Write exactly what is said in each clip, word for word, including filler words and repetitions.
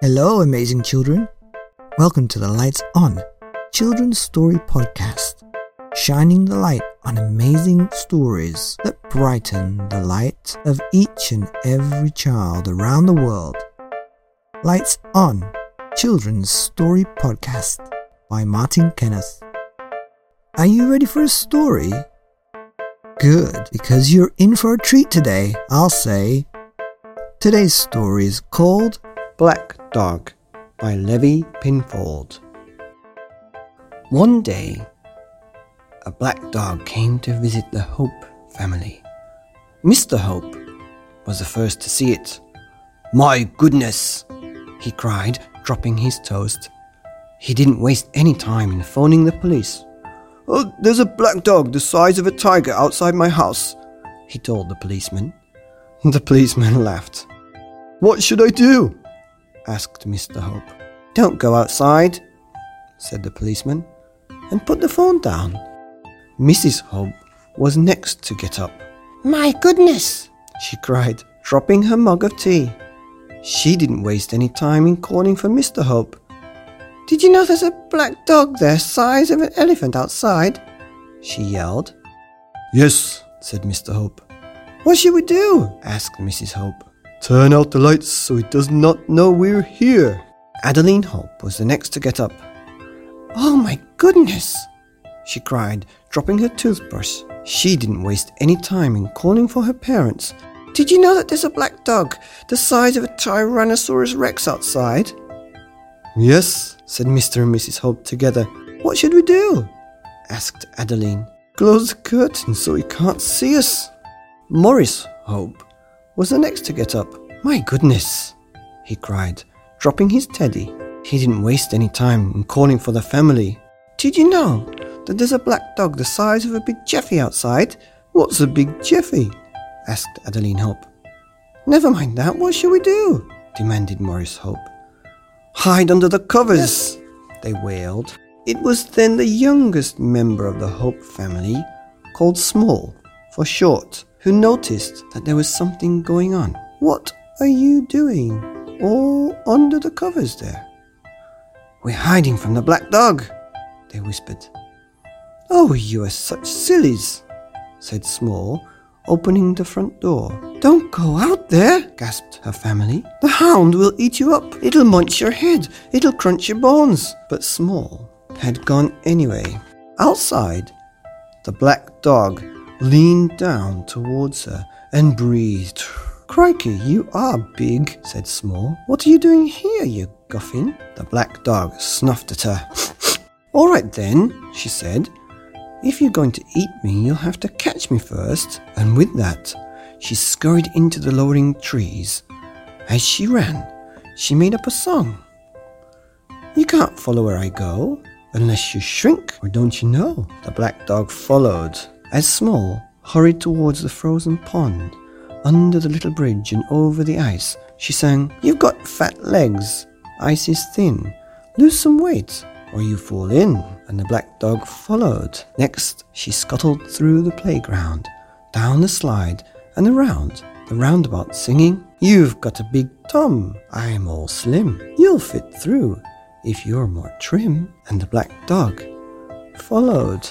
Hello, amazing children. Welcome to the Lights On Children's Story Podcast, shining the light on amazing stories that brighten the light of each and every child around the world. Lights On Children's Story Podcast by Martyn Kenneth. Are you ready for a story? Good, because you're in for a treat today, I'll say. Today's story is called Black Dog by Levi Pinfold. One day, a black dog came to visit the Hope family. Mister Hope was the first to see it. "My goodness!" he cried, dropping his toast. He didn't waste any time in phoning the police. "Oh, there's a black dog the size of a tiger outside my house," he told the policeman. The policeman laughed. "What should I do?" asked Mister Hope. "Don't go outside," said the policeman, and put the phone down. Missus Hope was next to get up. "My goodness!" she cried, dropping her mug of tea. She didn't waste any time in calling for Mister Hope. "Did you know there's a black dog there, size of an elephant outside?" she yelled. "Yes," said Mister Hope. "What should we do?" asked Missus Hope. "Turn out the lights so it does not know we're here." Adeline Hope was the next to get up. "Oh my goodness!" she cried, dropping her toothbrush. She didn't waste any time in calling for her parents. "Did you know that there's a black dog the size of a Tyrannosaurus Rex outside?" "Yes," said Mister and Missus Hope together. "What should we do?" asked Adeline. "Close the curtain so he can't see us." Morris Hope was the next to get up. "My goodness," he cried, dropping his teddy. He didn't waste any time in calling for the family. "Did you know that there's a black dog the size of a big Jeffy outside?" "What's a big Jeffy?" asked Adeline Hope. "Never mind that, what shall we do?" demanded Morris Hope. "Hide under the covers," yes, they wailed. It was then the youngest member of the Hope family, called Small for short, who noticed that there was something going on. "What are you doing all under the covers there?" "We're hiding from the black dog," they whispered. "Oh, you are such sillies," said Small, opening the front door. "Don't go out there," gasped her family. "The hound will eat you up. It'll munch your head. It'll crunch your bones." But Small had gone anyway. Outside, the black dog leaned down towards her and breathed. "Crikey, you are big," said Small. "What are you doing here, you guffin?" The black dog snuffed at her. "All right then," she said. "If you're going to eat me, you'll have to catch me first." And with that, she scurried into the lowering trees. As she ran, she made up a song. "You can't follow where I go unless you shrink, or don't you know?" The black dog followed. As Small hurried towards the frozen pond, under the little bridge and over the ice, she sang, "You've got fat legs, ice is thin, lose some weight or you fall in." And the black dog followed. Next, she scuttled through the playground, down the slide and around the roundabout singing, "You've got a big tom, I'm all slim, you'll fit through if you're more trim." And the black dog followed.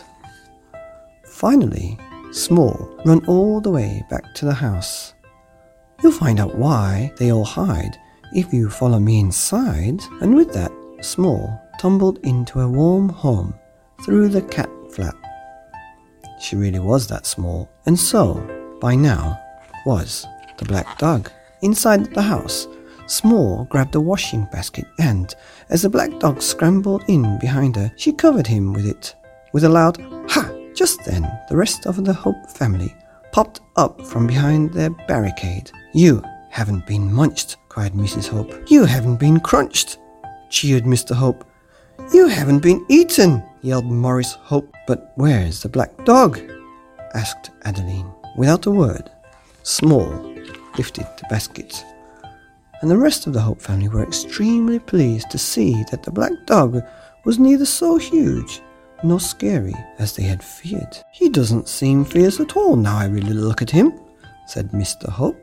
Finally, Small ran all the way back to the house. "You'll find out why they all hide if you follow me inside." And with that, Small tumbled into a warm home through the cat flap. She really was that small, and so, by now, was the black dog. Inside the house, Small grabbed a washing basket and, as the black dog scrambled in behind her, she covered him with it with a loud "Ha!" Just then, the rest of the Hope family popped up from behind their barricade. "You haven't been munched," cried Missus Hope. "You haven't been crunched," cheered Mister Hope. "You haven't been eaten," yelled Morris Hope. "But where's the black dog?" asked Adeline. Without a word, Small lifted the basket, and the rest of the Hope family were extremely pleased to see that the black dog was neither so huge nor scary as they had feared. "He doesn't seem fierce at all now I really look at him," said Mister Hope.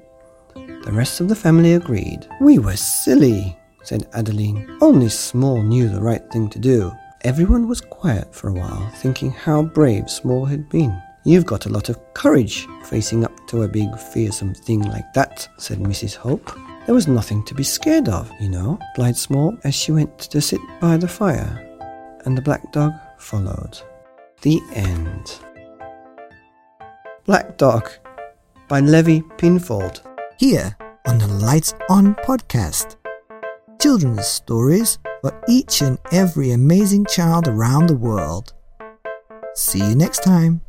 The rest of the family agreed. "We were silly," said Adeline. Only Small knew the right thing to do. Everyone was quiet for a while, thinking how brave Small had been. You've got a lot of courage facing up to a big fearsome thing like that, said Missus Hope. There was nothing to be scared of, you know, replied Small as she went to sit by the fire. And the black dog followed. The end. Black Dog by Levi Pinfold. Here on the Lights On podcast. Children's stories for each and every amazing child around the world. See you next time.